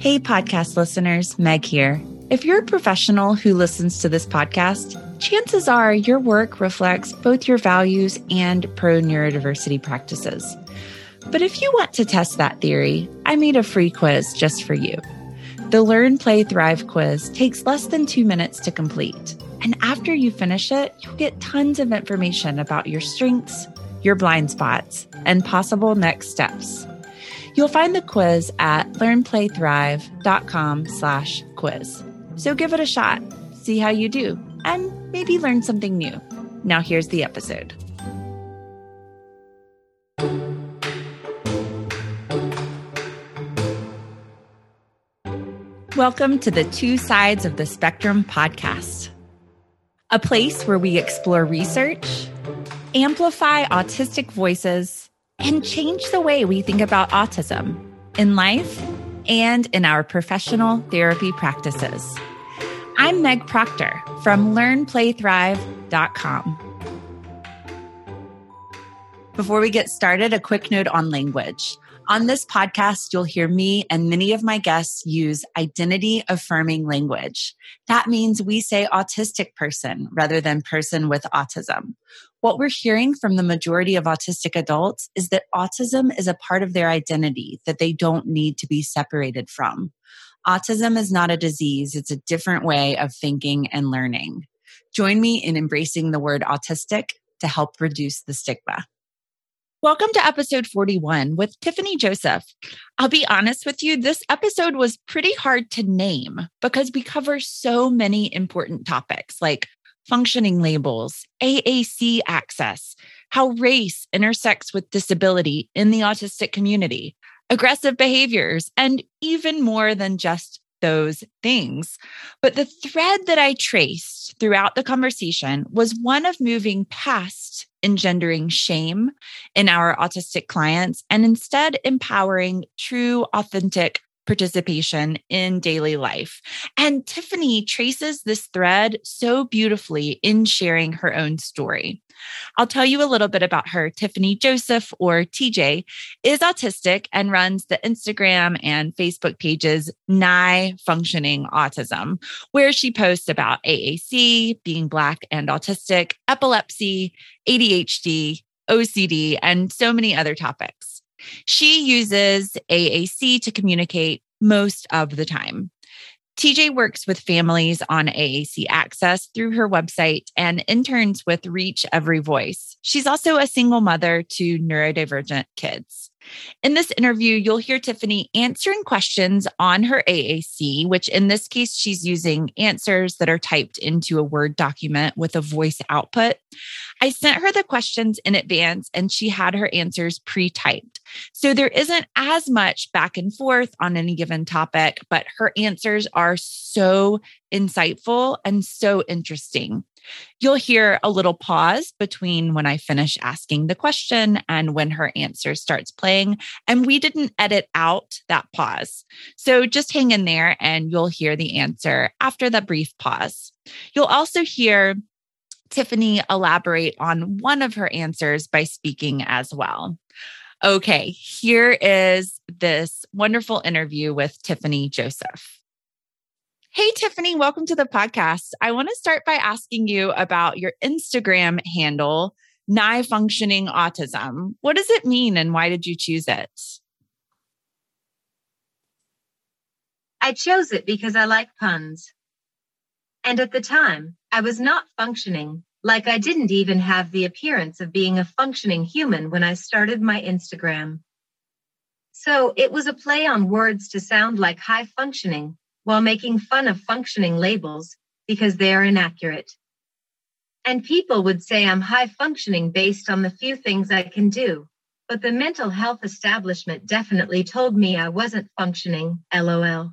Hey, podcast listeners, Meg here. If you're a professional who listens to this podcast, chances are your work reflects both your values and pro-neurodiversity practices. But if you want to test that theory, I made a free quiz just for you. The Learn, Play, Thrive quiz takes less than 2 minutes to complete. And after you finish it, you'll get tons of information about your strengths, your blind spots, and possible next steps. You'll find the quiz at learnplaythrive.com/quiz. So give it a shot, see how you do, and maybe learn something new. Now here's the episode. Welcome to the Two Sides of the Spectrum podcast, a place where we explore research, amplify autistic voices, and change the way we think about autism in life and in our professional therapy practices. I'm Meg Proctor from LearnPlayThrive.com. Before we get started, a quick note on language. On this podcast, you'll hear me and many of my guests use identity-affirming language. That means we say autistic person rather than person with autism. What we're hearing from the majority of autistic adults is that autism is a part of their identity that they don't need to be separated from. Autism is not a disease. It's a different way of thinking and learning. Join me in embracing the word autistic to help reduce the stigma. Welcome to episode 41 with Tiffany Joseph. I'll be honest with you, this episode was pretty hard to name because we cover so many important topics like functioning labels, AAC access, how race intersects with disability in the autistic community, aggressive behaviors, and even more than just those things. But the thread that I traced throughout the conversation was one of moving past engendering shame in our autistic clients and instead empowering true, authentic participation in daily life. And Tiffany traces this thread so beautifully in sharing her own story. I'll tell you a little bit about her. Tiffany Joseph, or TJ, is autistic and runs the Instagram and Facebook pages Nigh Functioning Autism, where she posts about AAC, being Black and autistic, epilepsy, ADHD, OCD, and so many other topics. She uses AAC to communicate most of the time. TJ works with families on AAC access through her website and interns with Reach Every Voice. She's also a single mother to neurodivergent kids. In this interview, you'll hear Tiffany answering questions on her AAC, which in this case, she's using answers that are typed into a Word document with a voice output. I sent her the questions in advance and she had her answers pre-typed. So there isn't as much back and forth on any given topic, but her answers are so insightful and so interesting. You'll hear a little pause between when I finish asking the question and when her answer starts playing, and we didn't edit out that pause. So just hang in there and you'll hear the answer after that brief pause. You'll also hear Tiffany elaborate on one of her answers by speaking as well. Okay, here is this wonderful interview with Tiffany Joseph. Hey, Tiffany, welcome to the podcast. I want to start by asking you about your Instagram handle, Nigh Functioning Autism. What does it mean and why did you choose it? I chose it because I like puns. And at the time, I was not functioning, like I didn't even have the appearance of being a functioning human when I started my Instagram. So it was a play on words to sound like high functioning, while making fun of functioning labels because they are inaccurate. And people would say I'm high functioning based on the few things I can do, but the mental health establishment definitely told me I wasn't functioning, LOL.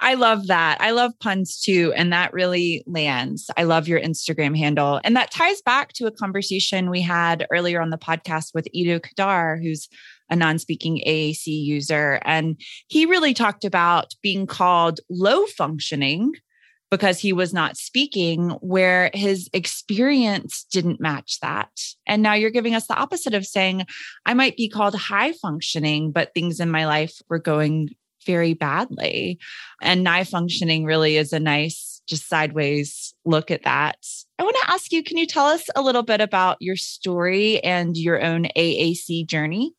I love that. I love puns too, and that really lands. I love your Instagram handle. And that ties back to a conversation we had earlier on the podcast with Ido Kedar, who's a non-speaking AAC user. And he really talked about being called low functioning because he was not speaking, where his experience didn't match that. And now you're giving us the opposite of saying, I might be called high functioning, but things in my life were going very badly. And Nigh Functioning really is a nice, just sideways look at that. I want to ask you, can you tell us a little bit about your story and your own AAC journey?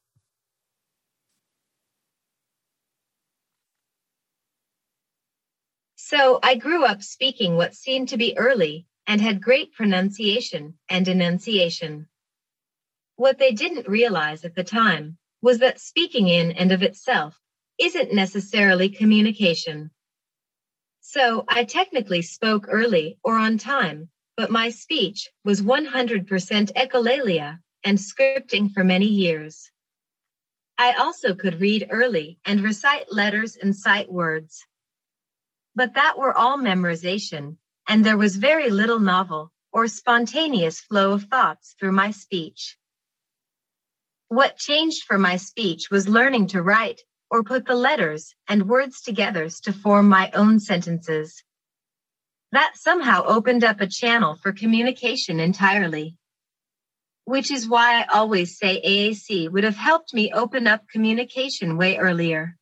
So I grew up speaking what seemed to be early and had great pronunciation and enunciation. What they didn't realize at the time was that speaking in and of itself isn't necessarily communication. So I technically spoke early or on time, but my speech was 100% echolalia and scripting for many years. I also could read early and recite letters and cite words. But that were all memorization, and there was very little novel or spontaneous flow of thoughts through my speech. What changed for my speech was learning to write or put the letters and words together to form my own sentences. That somehow opened up a channel for communication entirely, which is why I always say AAC would have helped me open up communication way earlier.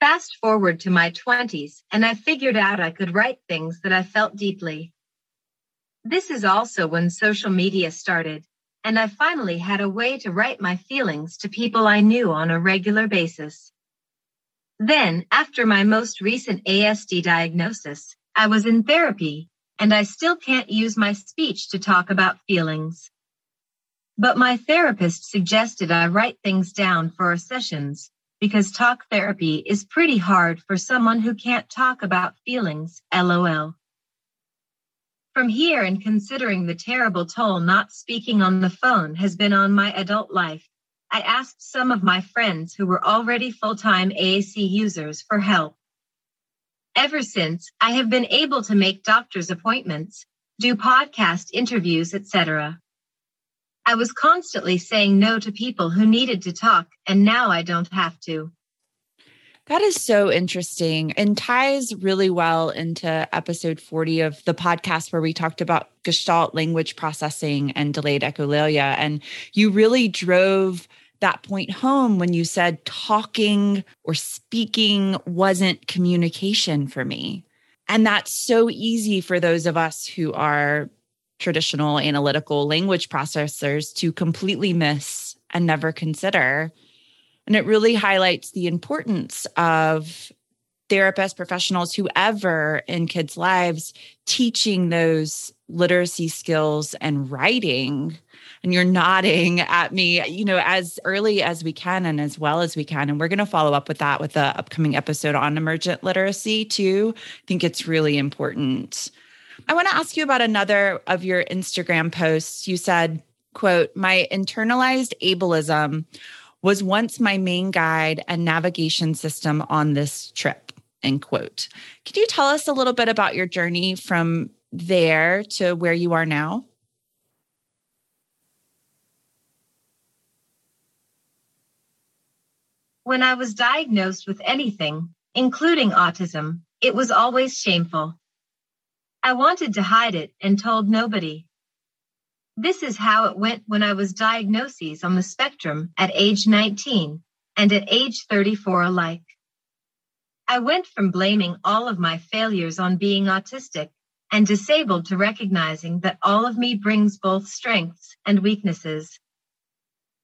Fast forward to my 20s, and I figured out I could write things that I felt deeply. This is also when social media started, and I finally had a way to write my feelings to people I knew on a regular basis. Then, after my most recent ASD diagnosis, I was in therapy, and I still can't use my speech to talk about feelings. But my therapist suggested I write things down for our sessions, because talk therapy is pretty hard for someone who can't talk about feelings, LOL. From here, and considering the terrible toll not speaking on the phone has been on my adult life, I asked some of my friends who were already full-time AAC users for help. Ever since, I have been able to make doctor's appointments, do podcast interviews, etc. I was constantly saying no to people who needed to talk, and now I don't have to. That is so interesting and ties really well into episode 40 of the podcast where we talked about Gestalt language processing and delayed echolalia. And you really drove that point home when you said talking or speaking wasn't communication for me. And that's so easy for those of us who are traditional analytical language processors to completely miss and never consider. And it really highlights the importance of therapists, professionals, whoever in kids' lives, teaching those literacy skills and writing. And you're nodding at me, you know, as early as we can and as well as we can. And we're going to follow up with that with the upcoming episode on emergent literacy too. I think it's really important. I want to ask you about another of your Instagram posts. You said, quote, "My internalized ableism was once my main guide and navigation system on this trip," end quote. Can you tell us a little bit about your journey from there to where you are now? When I was diagnosed with anything, including autism, it was always shameful. I wanted to hide it and told nobody. This is how it went when I was diagnosed on the spectrum at age 19 and at age 34 alike. I went from blaming all of my failures on being autistic and disabled to recognizing that all of me brings both strengths and weaknesses.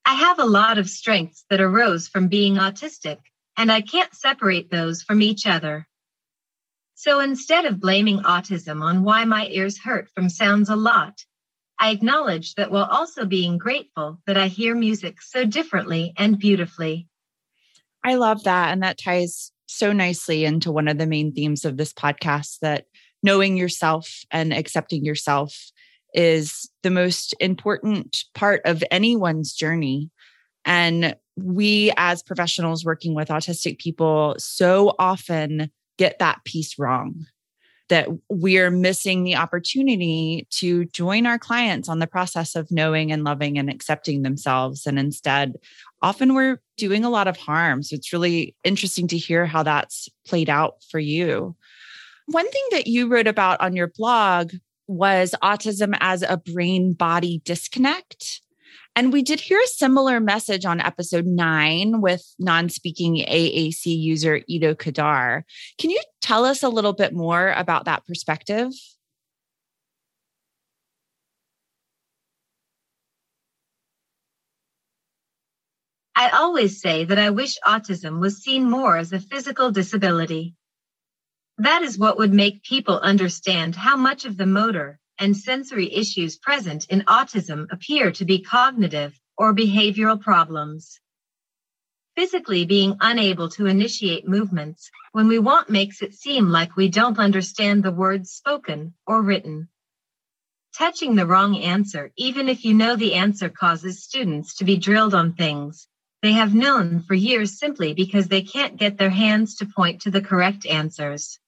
I have a lot of strengths that arose from being autistic, and I can't separate those from each other. So instead of blaming autism on why my ears hurt from sounds a lot, I acknowledge that while also being grateful that I hear music so differently and beautifully. I love that. And that ties so nicely into one of the main themes of this podcast, that knowing yourself and accepting yourself is the most important part of anyone's journey. And we as professionals working with autistic people so often get that piece wrong, that we're missing the opportunity to join our clients on the process of knowing and loving and accepting themselves. And instead, often we're doing a lot of harm. So it's really interesting to hear how that's played out for you. One thing that you wrote about on your blog was autism as a brain-body disconnect. And we did hear a similar message on episode 9 with non-speaking AAC user Ido Kedar. Can you tell us a little bit more about that perspective? I always say that I wish autism was seen more as a physical disability. That is what would make people understand how much of the motor and sensory issues present in autism appear to be cognitive or behavioral problems. Physically being unable to initiate movements when we want makes it seem like we don't understand the words spoken or written. Touching the wrong answer, even if you know the answer, causes students to be drilled on things they have known for years simply because they can't get their hands to point to the correct answers.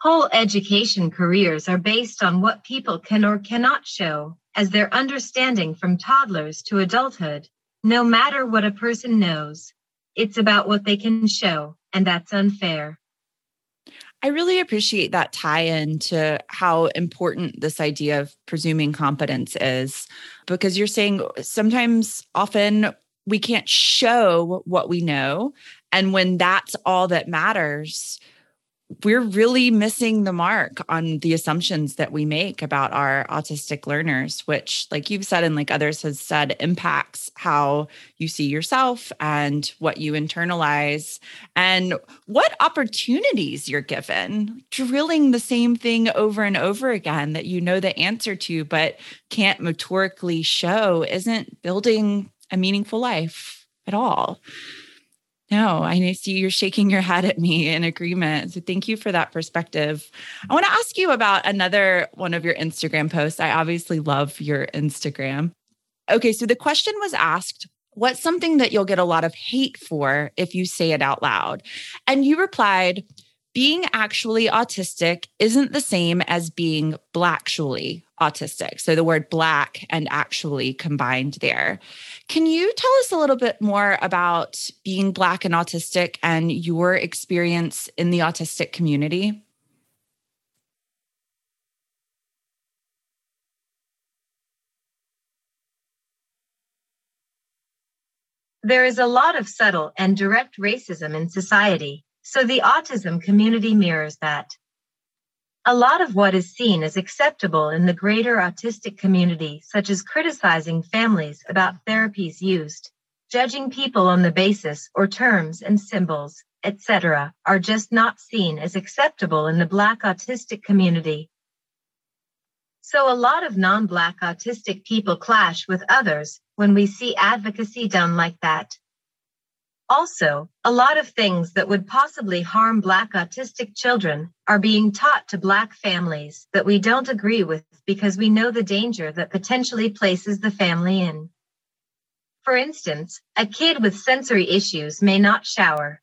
Whole education careers are based on what people can or cannot show as their understanding from toddlers to adulthood. No matter what a person knows, it's about what they can show, and that's unfair. I really appreciate that tie-in to how important this idea of presuming competence is, because you're saying often we can't show what we know. And when that's all that matters, we're really missing the mark on the assumptions that we make about our autistic learners, which, like you've said and like others has said, impacts how you see yourself and what you internalize and what opportunities you're given. Drilling the same thing over and over again that you know the answer to but can't motorically show isn't building a meaningful life at all. No, I see you're shaking your head at me in agreement. So thank you for that perspective. I want to ask you about another one of your Instagram posts. I obviously love your Instagram. Okay, so the question was asked, what's something that you'll get a lot of hate for if you say it out loud? And you replied, being actually autistic isn't the same as being Blacktually autistic. So the word Black and actually combined there. Can you tell us a little bit more about being Black and autistic and your experience in the autistic community? There is a lot of subtle and direct racism in society. So the autism community mirrors that. A lot of what is seen as acceptable in the greater autistic community, such as criticizing families about therapies used, judging people on the basis or terms and symbols, etc., are just not seen as acceptable in the Black autistic community. So a lot of non-Black autistic people clash with others when we see advocacy done like that. Also, a lot of things that would possibly harm Black autistic children are being taught to Black families that we don't agree with because we know the danger that potentially places the family in. For instance, a kid with sensory issues may not shower.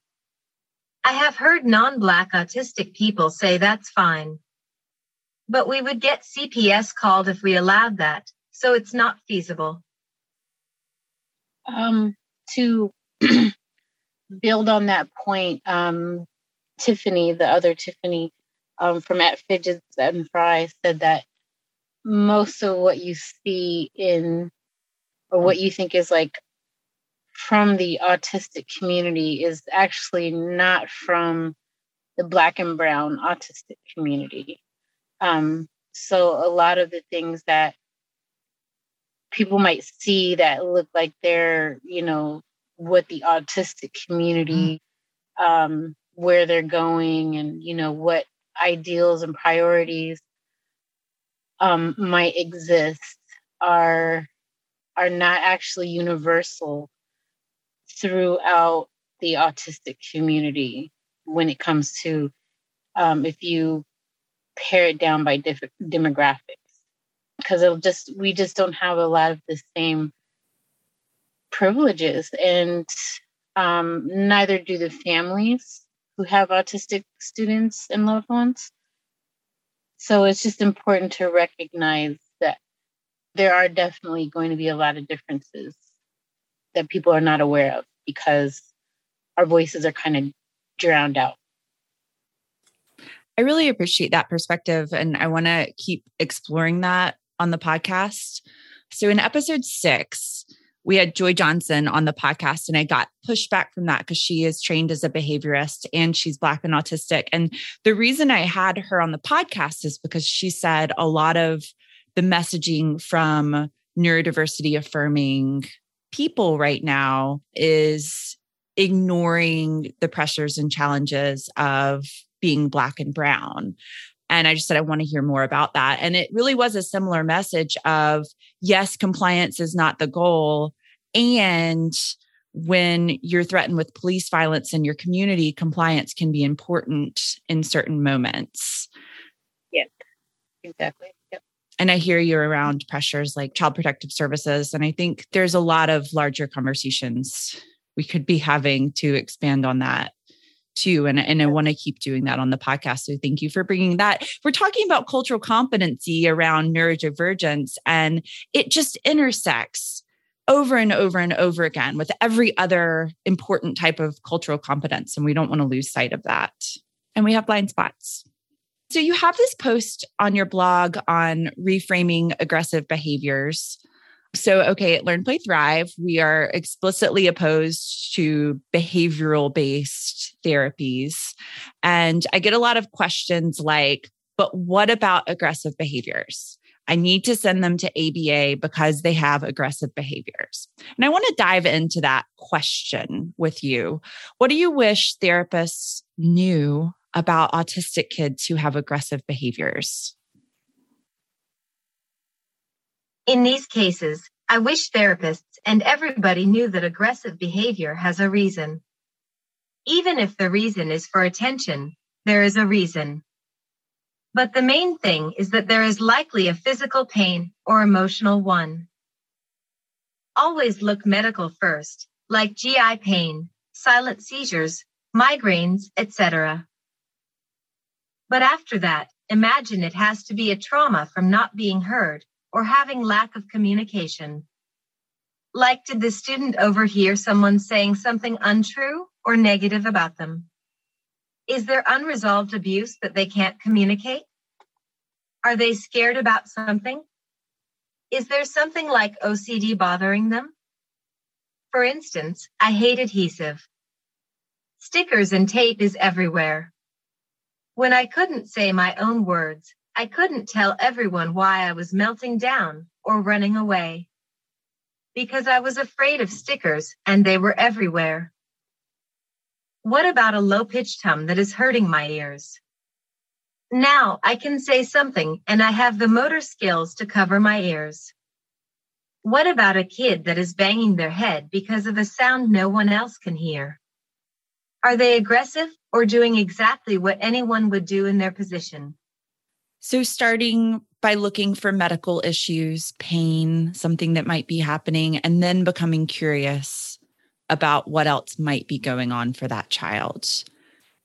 I have heard non-Black autistic people say that's fine. But we would get CPS called if we allowed that, so it's not feasible. To build on that point, Tiffany, the other Tiffany from At Fidgets and Fry said that most of what you see in or what you think is like from the autistic community is actually not from the Black and brown autistic community. So a lot of the things that people might see that look like they're, what the autistic community, where they're going and, what ideals and priorities might exist are not actually universal throughout the autistic community when it comes to if you pare it down by demographics, because we just don't have a lot of the same privileges, and neither do the families who have autistic students and loved ones. So it's just important to recognize that there are definitely going to be a lot of differences that people are not aware of because our voices are kind of drowned out. I really appreciate that perspective, and I want to keep exploring that on the podcast. So in episode 6, we had Joy Johnson on the podcast, and I got pushback from that because she is trained as a behaviorist and she's Black and autistic. And the reason I had her on the podcast is because she said a lot of the messaging from neurodiversity affirming people right now is ignoring the pressures and challenges of being Black and brown. And I just said, I want to hear more about that. And it really was a similar message of, yes, compliance is not the goal. And when you're threatened with police violence in your community, compliance can be important in certain moments. Yeah, exactly. Yep. And I hear you're around pressures like Child Protective Services. And I think there's a lot of larger conversations we could be having to expand on that too. And I want to keep doing that on the podcast. So thank you for bringing that. We're talking about cultural competency around neurodivergence, and it just intersects over and over and over again with every other important type of cultural competence. And we don't want to lose sight of that. And we have blind spots. So you have this post on your blog on reframing aggressive behaviors. So, okay, at Learn, Play, Thrive, we are explicitly opposed to behavioral-based therapies. And I get a lot of questions like, but what about aggressive behaviors? I need to send them to ABA because they have aggressive behaviors. And I want to dive into that question with you. What do you wish therapists knew about autistic kids who have aggressive behaviors? In these cases, I wish therapists and everybody knew that aggressive behavior has a reason. Even if the reason is for attention, there is a reason. But the main thing is that there is likely a physical pain or emotional one. Always look medical first, like GI pain, silent seizures, migraines, etc. But after that, imagine it has to be a trauma from not being heard, or having lack of communication. Like, did the student overhear someone saying something untrue or negative about them? Is there unresolved abuse that they can't communicate? Are they scared about something? Is there something like OCD bothering them? For instance, I hate adhesive. Stickers and tape is everywhere. When I couldn't say my own words, I couldn't tell everyone why I was melting down or running away, because I was afraid of stickers and they were everywhere. What about a low-pitched hum that is hurting my ears? Now I can say something and I have the motor skills to cover my ears. What about a kid that is banging their head because of a sound no one else can hear? Are they aggressive or doing exactly what anyone would do in their position? So starting by looking for medical issues, pain, something that might be happening, and then becoming curious about what else might be going on for that child.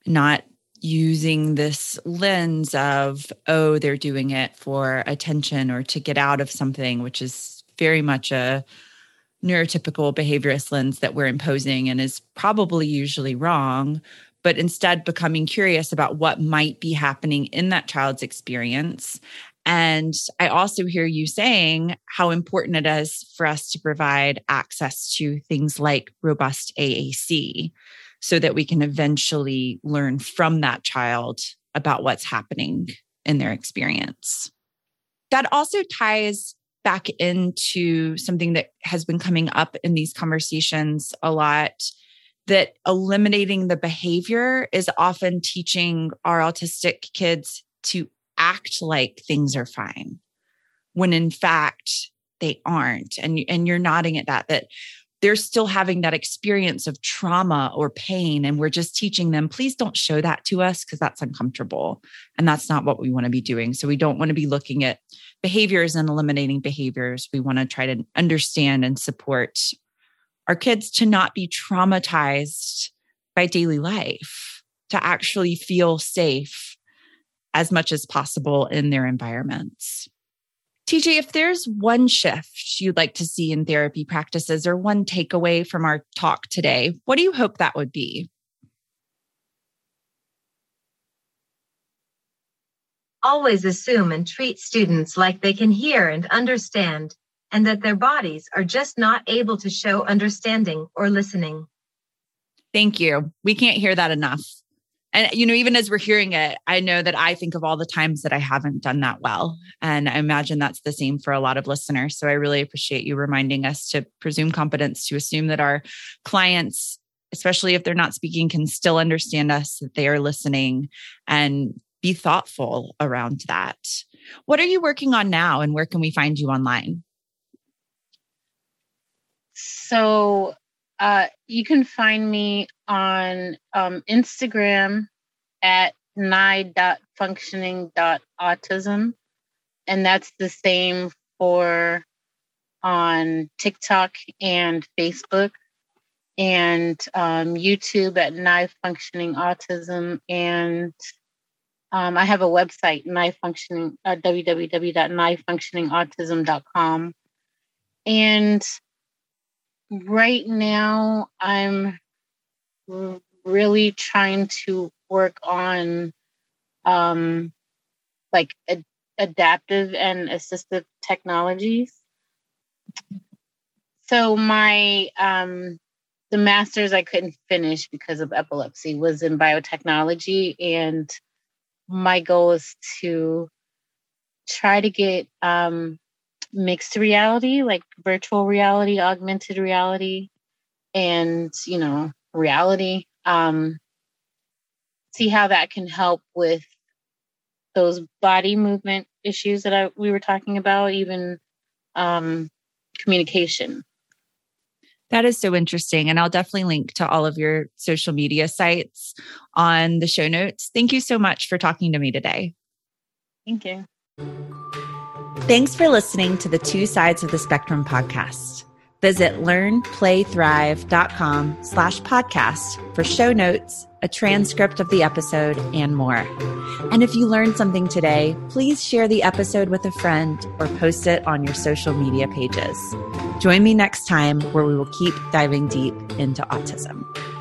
Not using this lens of, oh, they're doing it for attention or to get out of something, which is very much a neurotypical behaviorist lens that we're imposing and is probably usually wrong. But instead becoming curious about what might be happening in that child's experience. And I also hear you saying how important it is for us to provide access to things like robust AAC so that we can eventually learn from that child about what's happening in their experience. That also ties back into something that has been coming up in these conversations a lot, that eliminating the behavior is often teaching our autistic kids to act like things are fine when in fact they aren't. And you're nodding at that they're still having that experience of trauma or pain. And we're just teaching them, please don't show that to us because that's uncomfortable. And that's not what we want to be doing. So we don't want to be looking at behaviors and eliminating behaviors. We want to try to understand and support our kids to not be traumatized by daily life, to actually feel safe as much as possible in their environments. TJ, if there's one shift you'd like to see in therapy practices or one takeaway from our talk today, what do you hope that would be? Always assume and treat students like they can hear and understand, and that their bodies are just not able to show understanding or listening. Thank you. We can't hear that enough. And, you know, even as we're hearing it, I know that I think of all the times that I haven't done that well. And I imagine that's the same for a lot of listeners. So I really appreciate you reminding us to presume competence, to assume that our clients, especially if they're not speaking, can still understand us, that they are listening, and be thoughtful around that. What are you working on now, and where can we find you online? So you can find me on Instagram at nigh.functioning.autism. And that's the same for on TikTok and Facebook, and YouTube at Nigh Functioning Autism. And I have a website, www.nighfunctioningautism.com. And right now, I'm really trying to work on adaptive and assistive technologies. So my the master's I couldn't finish because of epilepsy was in biotechnology, and my goal is to try to get mixed reality, like virtual reality, augmented reality, and, you know, reality. See how that can help with those body movement issues that we were talking about, even communication. That is so interesting. And I'll definitely link to all of your social media sites on the show notes. Thank you so much for talking to me today. Thank you. Thanks for listening to the Two Sides of the Spectrum podcast. Visit learnplaythrive.com/podcast for show notes, a transcript of the episode, and more. And if you learned something today, please share the episode with a friend or post it on your social media pages. Join me next time, where we will keep diving deep into autism.